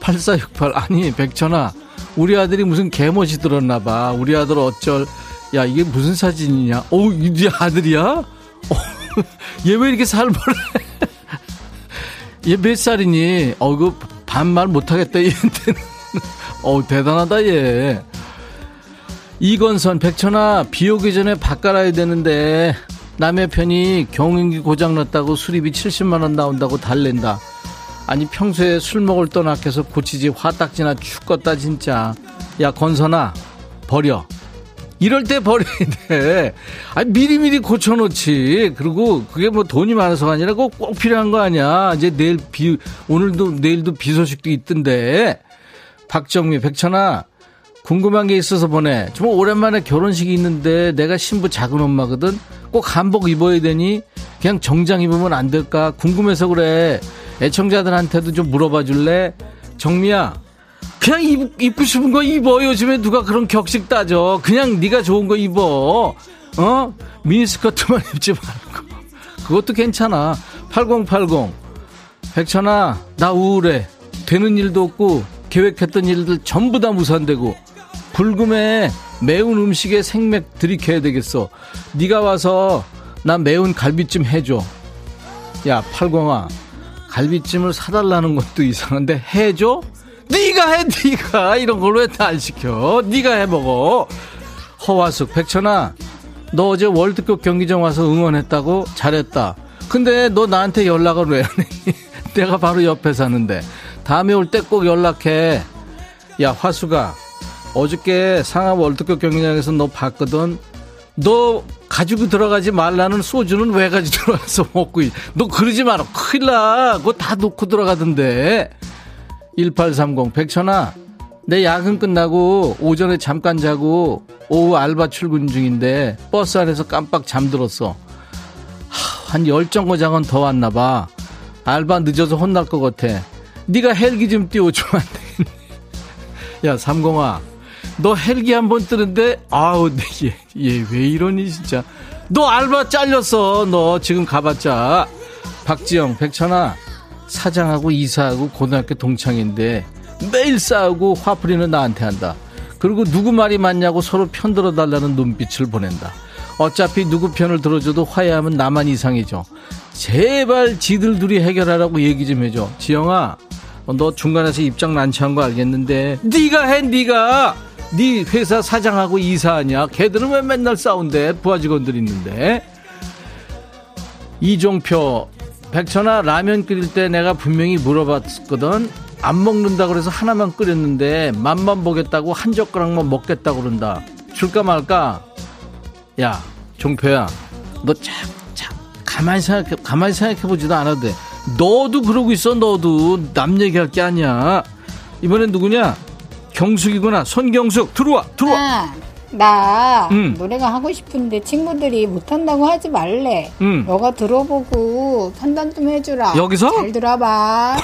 8468, 아니 백천아, 우리 아들이 무슨 개멋이 들었나봐. 우리 아들 어쩔. 야, 이게 무슨 사진이냐. 어우, 네 아들이야? 얘 왜 이렇게 살벌해? 얘 몇 살이니? 그 반말 못하겠다 얘한테는. 대단하다 얘. 이건선, 백천아, 비 오기 전에 밥 갈아야 되는데 남의 편이 경운기 고장났다고 수리비 70만원 나온다고 달랜다. 아니 평소에 술 먹을 돈 아껴서 고치지 화딱지나 죽겠다 진짜. 야, 건선아, 버려. 이럴 때 버려야 돼. 아니, 미리미리 고쳐놓지. 그리고 그게 뭐 돈이 많아서가 아니라 꼭 필요한 거 아니야. 이제 내일도 비 소식도 있던데. 박정미, 백천아, 궁금한 게 있어서 보내. 정말 오랜만에 결혼식이 있는데 내가 신부 작은 엄마거든. 꼭 한복 입어야 되니? 그냥 정장 입으면 안 될까? 궁금해서 그래. 애청자들한테도 좀 물어봐 줄래? 정미야, 그냥 입고 싶은 거 입어. 요즘에 누가 그런 격식 따져. 그냥 네가 좋은 거 입어. 미니스커트만 입지 말고. 그것도 괜찮아. 8080, 백천아, 나 우울해. 되는 일도 없고 계획했던 일들 전부 다 무산되고 불금에 매운 음식에 생맥 들이켜야 되겠어. 네가 와서 나 매운 갈비찜 해줘. 야, 80아, 갈비찜을 사달라는 것도 이상한데 해줘? 네가 해. 네가 이런 걸 왜 다 안 시켜. 네가 해 먹어. 허화숙, 백천아, 너 어제 월드컵 경기장 와서 응원했다고? 잘했다. 근데 너 나한테 연락을 왜 하니? 내가 바로 옆에 사는데. 다음에 올 때 꼭 연락해. 야, 화수가, 어저께 상암 월드컵 경기장에서 너 봤거든. 너 가지고 들어가지 말라는 소주는 왜 가지고 들어가서 먹고 있어? 너 그러지 마라. 큰일 나. 그거 다 놓고 들어가던데. 1830 백천아, 내 야근 끝나고 오전에 잠깐 자고 오후 알바 출근 중인데 버스 안에서 깜빡 잠들었어. 한 10정거장은 더 왔나 봐. 알바 늦어서 혼날 것 같아. 네가 헬기 좀 띄워주면 안 되겠니? 야, 삼공아, 너 헬기 한번 뜨는데 아우 얘 왜 이러니 진짜. 너 알바 잘렸어. 너 지금 가봤자. 박지영, 백천아, 사장하고 이사하고 고등학교 동창인데 매일 싸우고 화풀이는 나한테 한다. 그리고 누구 말이 맞냐고 서로 편들어 달라는 눈빛을 보낸다. 어차피 누구 편을 들어줘도 화해하면 나만 이상해져. 제발 지들 둘이 해결하라고 얘기 좀 해줘. 지영아, 너 중간에서 입장 난처한 거 알겠는데 네가 해. 네가 네 회사 사장하고 이사하냐. 걔들은 왜 맨날 싸운대. 부하 직원들 있는데. 이종표, 백천아, 라면 끓일 때 내가 분명히 물어봤거든. 안 먹는다고 그래서 하나만 끓였는데 맛만 보겠다고 한 젓가락만 먹겠다고 그런다. 줄까 말까? 야, 종표야, 너 가만히 생각해보지도 않아도 돼. 너도 그러고 있어. 너도 남 얘기할 게 아니야. 이번엔 누구냐? 경숙이구나. 손경숙, 들어와. 아, 나 노래가 하고 싶은데 친구들이 못한다고 하지 말래. 너가 들어보고 판단 좀 해주라. 여기서? 잘 들어봐.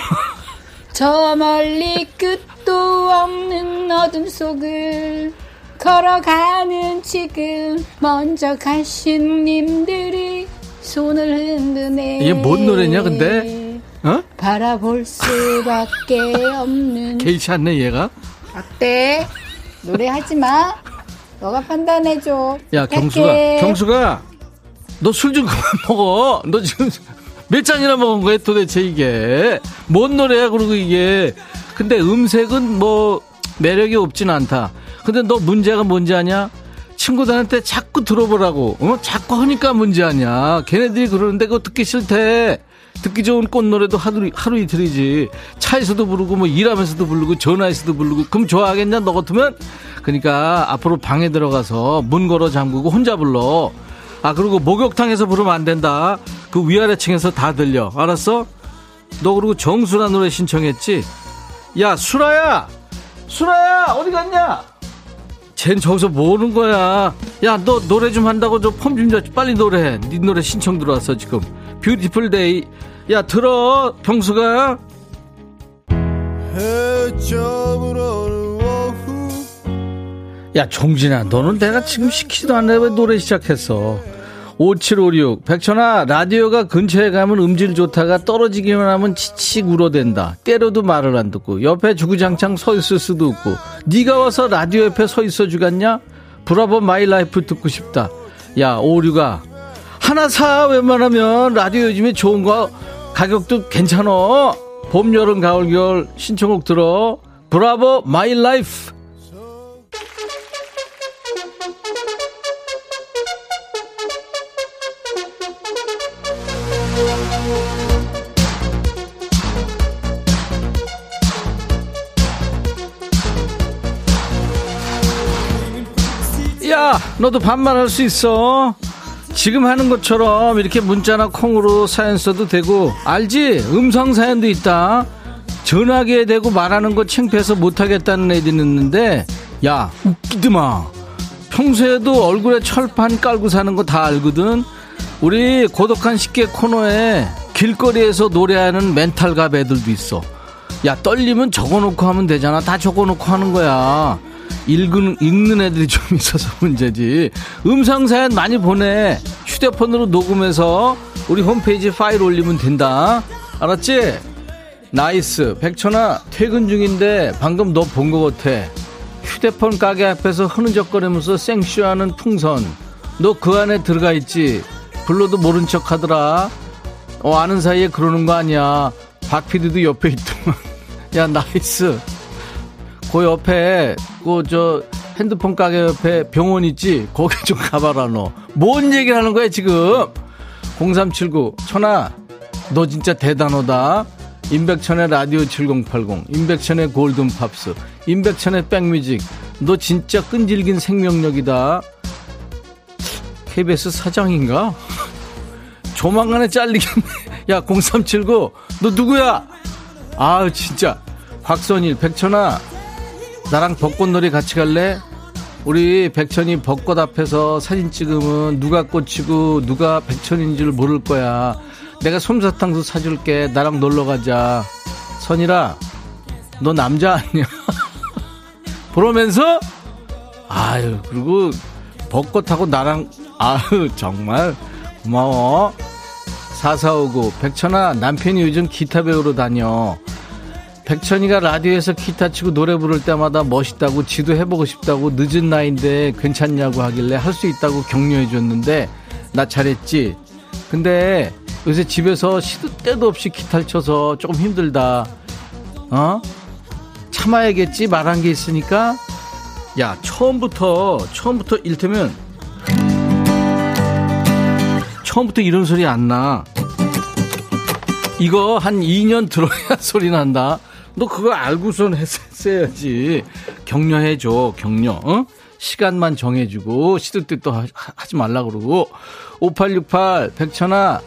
저 멀리 끝도 없는 어둠 속을 걸어가는 지금 먼저 가신 님들이 손을 흔드네. 이게 뭔 노래냐 근데? 어? 바라볼 수밖에 없는. 개의치 않네 얘가. 어때? 노래하지 마. 너가 판단해줘. 야, 경수가 너 술 좀 그만 먹어. 너 지금 몇 잔이나 먹은 거야 도대체. 이게 뭔 노래야. 그리고 이게 근데 음색은 뭐 매력이 없진 않다. 근데 너 문제가 뭔지 아냐? 친구들한테 자꾸 들어보라고. 자꾸 하니까 문제 아냐? 걔네들이 그러는데 그거 듣기 싫대. 듣기 좋은 꽃노래도 하루 이틀이지. 차에서도 부르고 뭐 일하면서도 부르고 전화에서도 부르고. 그럼 좋아하겠냐 너 같으면? 그러니까 앞으로 방에 들어가서 문 걸어 잠그고 혼자 불러. 아, 그리고 목욕탕에서 부르면 안 된다. 그 위아래 층에서 다 들려. 알았어? 너 그리고 정수라 노래 신청했지? 야, 수라야 어디 갔냐? 쟨 저기서 뭐하는 거야? 야, 너 노래 좀 한다고 저 폼 좀 잡지. 빨리 노래해. 네 노래 신청 들어왔어 지금. 뷰티풀 데이. 야, 들어 병수가. 야, 종진아, 너는 내가 지금 시키지도 않는데 왜 노래 시작했어? 5756 백천아, 라디오가 근처에 가면 음질 좋다가 떨어지기만 하면 치치 울어댄다. 때려도 말을 안 듣고 옆에 주구장창 서 있을 수도 없고. 네가 와서 라디오 옆에 서 있어 주겠냐? 브라보 마이 라이프 듣고 싶다. 야, 오류가 하나 사. 웬만하면 라디오 요즘에 좋은 거 가격도 괜찮어. 봄, 여름, 가을, 겨울 신청곡 들어. 브라보 마이 라이프. 너도 반말할 수 있어. 지금 하는 것처럼 이렇게 문자나 콩으로 사연 써도 되고. 알지? 음성 사연도 있다. 전화기에 대고 말하는 거 창피해서 못하겠다는 애들이 있는데, 야, 웃기드마. 평소에도 얼굴에 철판 깔고 사는 거 다 알거든. 우리 고독한 식객 코너에 길거리에서 노래하는 멘탈갑 애들도 있어. 야, 떨리면 적어놓고 하면 되잖아. 다 적어놓고 하는 거야. 읽는 애들이 좀 있어서 문제지. 음성사연 많이 보내. 휴대폰으로 녹음해서 우리 홈페이지 파일 올리면 된다. 알았지? 나이스. 백천아, 퇴근 중인데 방금 너 본 거 같아. 휴대폰 가게 앞에서 흐느적거리면서 생쇼하는 풍선. 너 그 안에 들어가 있지? 불러도 모른 척 하더라. 아는 사이에 그러는 거 아니야. 박피디도 옆에 있더만. 야, 나이스. 그 옆에 저 핸드폰 가게 옆에 병원 있지? 거기 좀 가봐라. 너 뭔 얘기를 하는 거야 지금? 0379 천아, 너 진짜 대단하다. 임백천의 라디오 7080, 임백천의 골든팝스, 임백천의 백뮤직. 너 진짜 끈질긴 생명력이다. KBS 사장인가? 조만간에 잘리겠네. 야 0379 너 누구야? 아 진짜 곽선일. 백천아 나랑 벚꽃놀이 같이 갈래? 우리 백천이 벚꽃 앞에서 사진 찍으면 누가 꽃이고 누가 백천인 줄 모를 거야. 내가 솜사탕도 사줄게. 나랑 놀러가자. 선일아 너 남자 아니야? 보면서 아유 그리고 벚꽃하고 나랑 아유 정말 고마워. 4459 백천아 남편이 요즘 기타 배우러 다녀. 백천이가 라디오에서 기타 치고 노래 부를 때마다 멋있다고 지도 해보고 싶다고 늦은 나이인데 괜찮냐고 하길래 할 수 있다고 격려해 줬는데 나 잘했지. 근데 요새 집에서 시도 때도 없이 기타를 쳐서 조금 힘들다. 어? 참아야겠지 말한 게 있으니까. 야 처음부터 일테면 처음부터 이런 소리 안 나. 이거 한 2년 들어야 소리 난다. 너 그거 알고선 했어야지. 격려해줘 격려. 어? 시간만 정해주고 시도 때도 하지 말라 그러고. 5868 백천아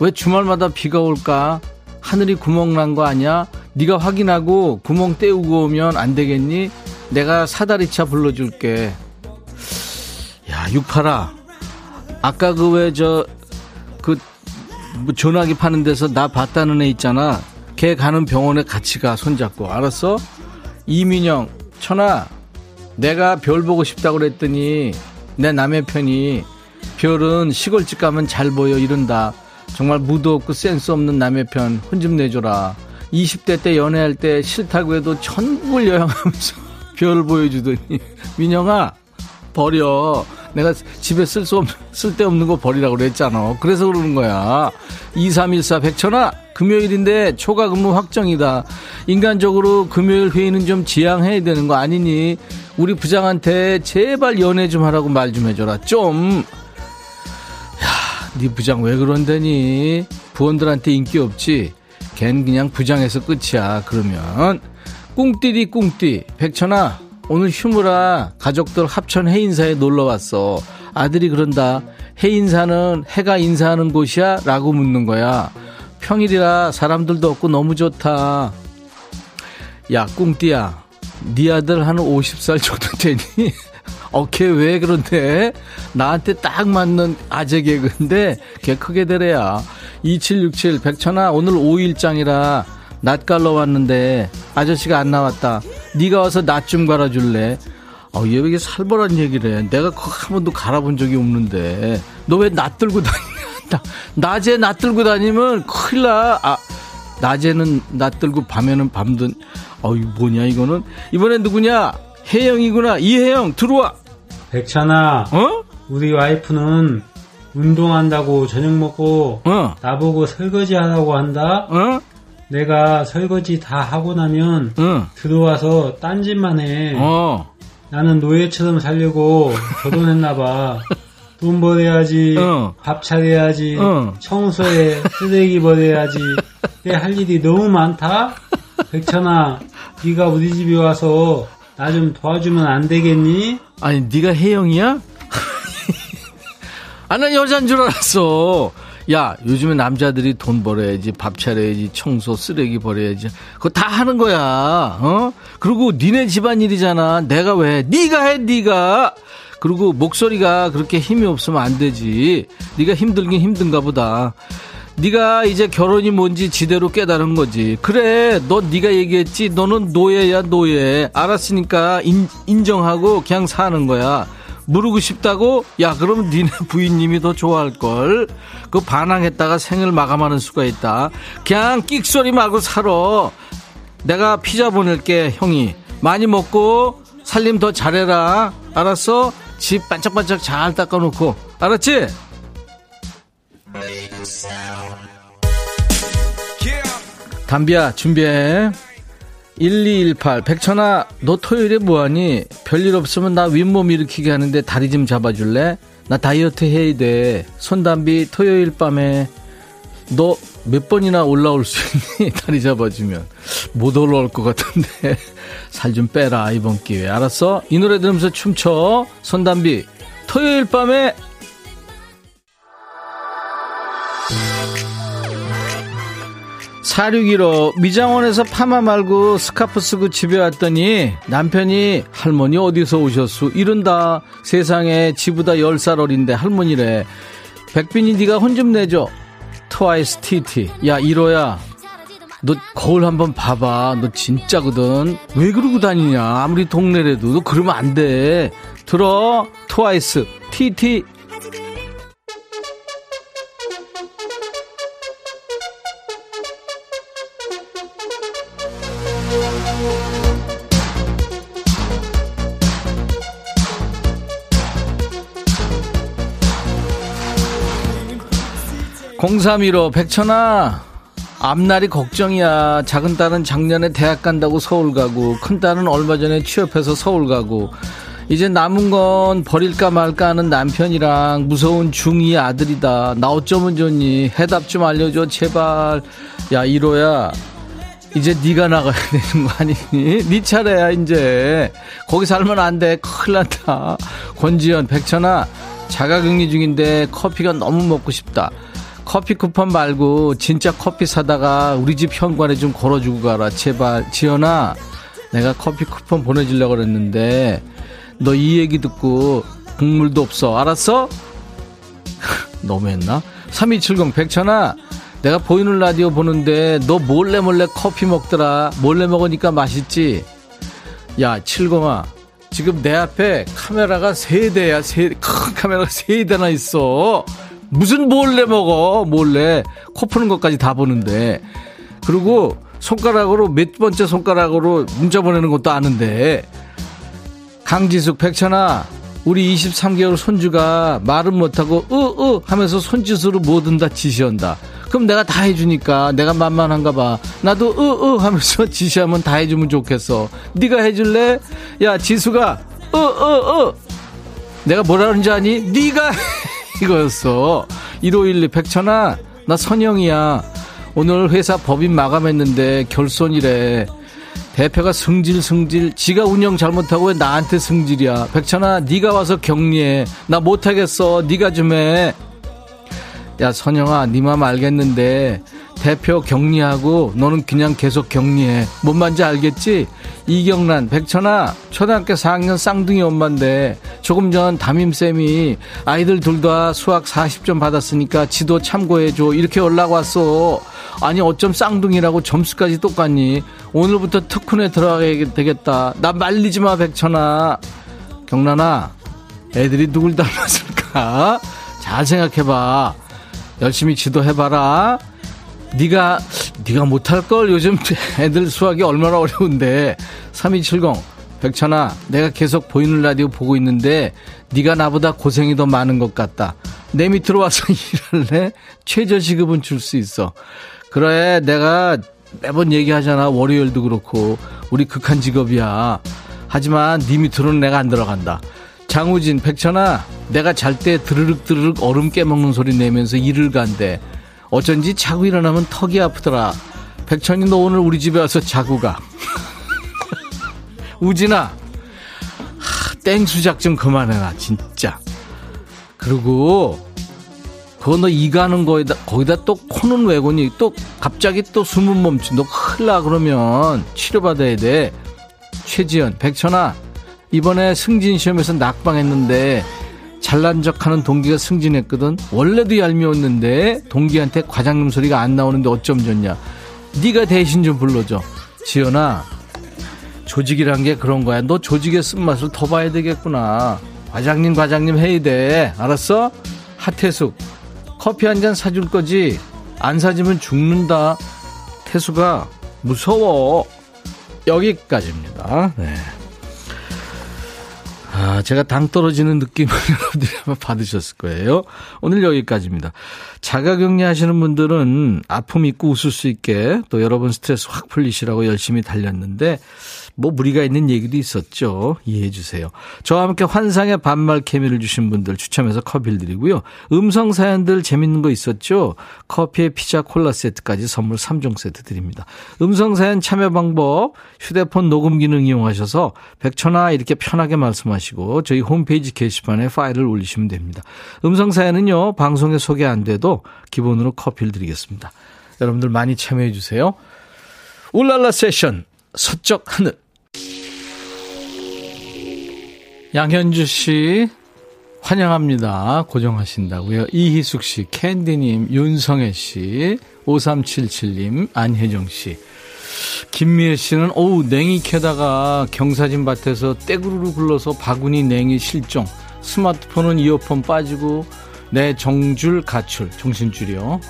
왜 주말마다 비가 올까? 하늘이 구멍 난 거 아니야? 네가 확인하고 구멍 때우고 오면 안 되겠니? 내가 사다리차 불러줄게. 야 육팔아 아까 그 왜 저 뭐 전화기 파는 데서 나 봤다는 애 있잖아. 걔 가는 병원에 같이 가 손잡고. 알았어? 이민영 천아 내가 별 보고 싶다고 그랬더니 내 남의 편이 별은 시골집 가면 잘 보여 이른다. 정말 무도 없고 센스 없는 남의 편 혼 좀 내줘라. 20대 때 연애할 때 싫다고 해도 천국을 여행하면서 별 보여주더니 민영아 버려. 내가 집에 쓸데없는 거 버리라고 그랬잖아. 그래서 그러는 거야. 2314 백천아 금요일인데 초과 근무 확정이다. 인간적으로 금요일 회의는 좀 지양해야 되는 거 아니니? 우리 부장한테 제발 연애 좀 하라고 말 좀 해줘라 좀. 야, 네 부장 왜 그런다니? 부원들한테 인기 없지? 걘 그냥 부장에서 끝이야. 그러면 꿍띠리 꿍띠 백천아 오늘 휴무라 가족들 합천 해인사에 놀러왔어. 아들이 그런다. 해인사는 해가 인사하는 곳이야? 라고 묻는 거야. 평일이라 사람들도 없고 너무 좋다. 야 꿍띠야 네 아들 한 50살 정도 되니? 걔 왜 그런데? 나한테 딱 맞는 아재 개그인데 걔 크게 되래야. 2767 백천아 오늘 5일장이라 낫 갈러 왔는데 아저씨가 안 나왔다. 네가 와서 낫 좀 갈아줄래? 얘 왜 이게 살벌한 얘기를 해? 내가 한 번도 갈아본 적이 없는데 너 왜 낫 들고 다니냐? 낮에 낫 들고 다니면 큰일 나. 낮에는 낫 들고 밤에는 밤든. 뭐냐 이거는. 이번엔 누구냐? 혜영이구나. 이혜영 들어와. 백찬아 어? 우리 와이프는 운동한다고 저녁 먹고 나보고 설거지 하라고 한다. 내가 설거지 다 하고 나면 들어와서 딴짓만 해. 나는 노예처럼 살려고 결혼했나봐. 돈 벌어야지. 밥 차려야지. 청소해. 쓰레기 버려야지. 내 할 일이 너무 많다. 백천아 네가 우리 집에 와서 나 좀 도와주면 안 되겠니? 아니 네가 혜영이야? 아, 난 여자인 줄 알았어. 야 요즘에 남자들이 돈 벌어야지 밥 차려야지 청소 쓰레기 버려야지 그거 다 하는 거야. 그리고 니네 집안일이잖아. 내가 왜 니가 해 니가. 그리고 목소리가 그렇게 힘이 없으면 안 되지. 니가 힘들긴 힘든가 보다. 니가 이제 결혼이 뭔지 지대로 깨달은 거지. 그래 너 니가 얘기했지. 너는 노예야 노예. 알았으니까 인정하고 그냥 사는 거야. 모르고 싶다고? 야 그럼 니네 부인님이 더 좋아할걸. 그 반항했다가 생을 마감하는 수가 있다. 그냥 끽소리 말고 살아. 내가 피자 보낼게. 형이 많이 먹고 살림 더 잘해라. 알았어? 집 반짝반짝 잘 닦아놓고. 알았지? 담비야 준비해. 1218 백천아 너 토요일에 뭐하니? 별일 없으면 나 윗몸 일으키게 하는데 다리 좀 잡아줄래? 나 다이어트 해야 돼. 손담비 토요일 밤에. 너 몇 번이나 올라올 수 있니? 다리 잡아주면 못 올라올 것 같은데. 살 좀 빼라 이번 기회에. 알았어? 이 노래 들으면서 춤춰. 손담비 토요일 밤에. 4615 미장원에서 파마 말고 스카프 쓰고 집에 왔더니 남편이 할머니 어디서 오셨수 이른다 세상에 지보다 10살 어린데 할머니래. 백빈이 네가 혼 좀 내줘. 트와이스 TT. 야 이로야 너 거울 한번 봐봐. 너 진짜거든. 왜 그러고 다니냐. 아무리 동네래도 너 그러면 안 돼. 들어 트와이스 TT. 공삼일호 백천아 앞날이 걱정이야. 작은 딸은 작년에 대학 간다고 서울 가고 큰 딸은 얼마 전에 취업해서 서울 가고 이제 남은 건 버릴까 말까 하는 남편이랑 무서운 중2 아들이다. 나 어쩌면 좋니? 해답 좀 알려줘 제발. 야 이로야 이제 네가 나가야 되는 거 아니니? 네 차례야 이제. 거기 살면 안 돼. 큰일 난다. 권지연 백천아 자가격리 중인데 커피가 너무 먹고 싶다. 커피 쿠폰 말고 진짜 커피 사다가 우리 집 현관에 좀 걸어주고 가라 제발. 지연아 내가 커피 쿠폰 보내주려고 그랬는데 너 이 얘기 듣고 국물도 없어 알았어? 너무했나? 3270 백천아 내가 보이는 라디오 보는데 너 몰래 커피 먹더라. 몰래 먹으니까 맛있지? 야 70아 지금 내 앞에 카메라가 큰 카메라가 3대나 있어. 무슨 몰래 먹어. 몰래 코 푸는 것까지 다 보는데. 그리고 손가락으로 몇 번째 손가락으로 문자 보내는 것도 아는데. 강지숙 백천아 우리 23개월 손주가 말은 못하고 으으 하면서 손짓으로 뭐든다 지시한다. 그럼 내가 다 해주니까 내가 만만한가 봐. 나도 으으 하면서 지시하면 다 해주면 좋겠어. 네가 해줄래? 야 지숙아 으으으 내가 뭐라는지 아니? 네가 이거였어. 1512 백천아 나 선영이야. 오늘 회사 법인 마감했는데 결손이래. 대표가 승질 지가 운영 잘못하고 왜 나한테 승질이야. 백천아 네가 와서 격리해. 나 못하겠어. 네가 좀 해. 야 선영아 네 맘 알겠는데 대표 격리하고 너는 그냥 계속 격리해. 뭔 말인지 알겠지? 이경란 백천아 초등학교 4학년 쌍둥이 엄마인데 조금 전 담임쌤이 아이들 둘 다 수학 40점 받았으니까 지도 참고해줘 이렇게 연락 왔어. 아니 어쩜 쌍둥이라고 점수까지 똑같니? 오늘부터 특훈에 들어가야 되겠다. 나 말리지 마 백천아. 경란아 애들이 누굴 닮았을까? 잘 생각해봐. 열심히 지도해봐라. 네가 못할걸. 요즘 애들 수학이 얼마나 어려운데. 3270 백천아 내가 계속 보이는 라디오 보고 있는데 네가 나보다 고생이 더 많은 것 같다. 내 밑으로 와서 일할래? 최저시급은 줄 수 있어. 그래 내가 매번 얘기하잖아. 월요일도 그렇고 우리 극한 직업이야. 하지만 네 밑으로는 내가 안 들어간다. 장우진 백천아 내가 잘 때 드르륵 얼음 깨먹는 소리 내면서 일을 간대. 어쩐지 자고 일어나면 턱이 아프더라. 백천이 너 오늘 우리 집에 와서 자고 가. 우진아 땡수작 좀 그만해라 진짜. 그리고 그거 너 이 가는 거기다 또 코는 왜 고니? 또 갑자기 또 숨은 멈춘. 너 큰일 나. 그러면 치료받아야 돼. 최지연 백천아 이번에 승진 시험에서 낙방했는데 잘난 척하는 동기가 승진했거든. 원래도 얄미웠는데 동기한테 과장님 소리가 안 나오는데 어쩜 좋냐. 네가 대신 좀 불러줘. 지연아 조직이란 게 그런 거야. 너 조직의 쓴맛을 더 봐야 되겠구나. 과장님 해야 돼. 알았어? 하태숙 커피 한 잔 사줄 거지? 안 사주면 죽는다. 태수가 무서워. 여기까지입니다. 네. 제가 당 떨어지는 느낌을 여러분들이 아마 받으셨을 거예요. 오늘 여기까지입니다. 자가격리 하시는 분들은 아픔 잊고 웃을 수 있게 또 여러분 스트레스 확 풀리시라고 열심히 달렸는데 뭐 무리가 있는 얘기도 있었죠. 이해해 주세요. 저와 함께 환상의 반말 케미를 주신 분들 추첨해서 커피를 드리고요. 음성 사연들 재밌는 거 있었죠. 커피에 피자 콜라 세트까지 선물 3종 세트 드립니다. 음성 사연 참여 방법 휴대폰 녹음 기능 이용하셔서 백천아 이렇게 편하게 말씀하시고 저희 홈페이지 게시판에 파일을 올리시면 됩니다. 음성 사연은요. 방송에 소개 안 돼도 기본으로 커피를 드리겠습니다. 여러분들 많이 참여해 주세요. 울랄라 세션 서쪽 하늘. 양현주 씨 환영합니다. 고정하신다고요. 이희숙 씨, 캔디님, 윤성애 씨, 5377님, 안혜정 씨, 김미애 씨는 오우 냉이 캐다가 경사진 밭에서 떼구르르 굴러서 바구니 냉이 실종. 스마트폰은 이어폰 빠지고 내 정줄 가출, 정신줄이요.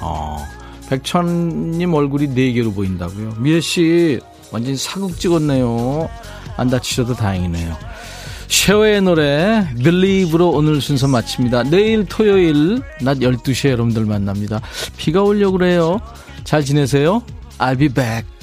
백천님 얼굴이 4개로 보인다고요. 미애 씨 완전 사극 찍었네요. 안 다치셔도 다행이네요. 쉐어의 노래 Believe로 오늘 순서 마칩니다. 내일 토요일 낮 12시에 여러분들 만납니다. 비가 오려고 그래요. 잘 지내세요. I'll be back.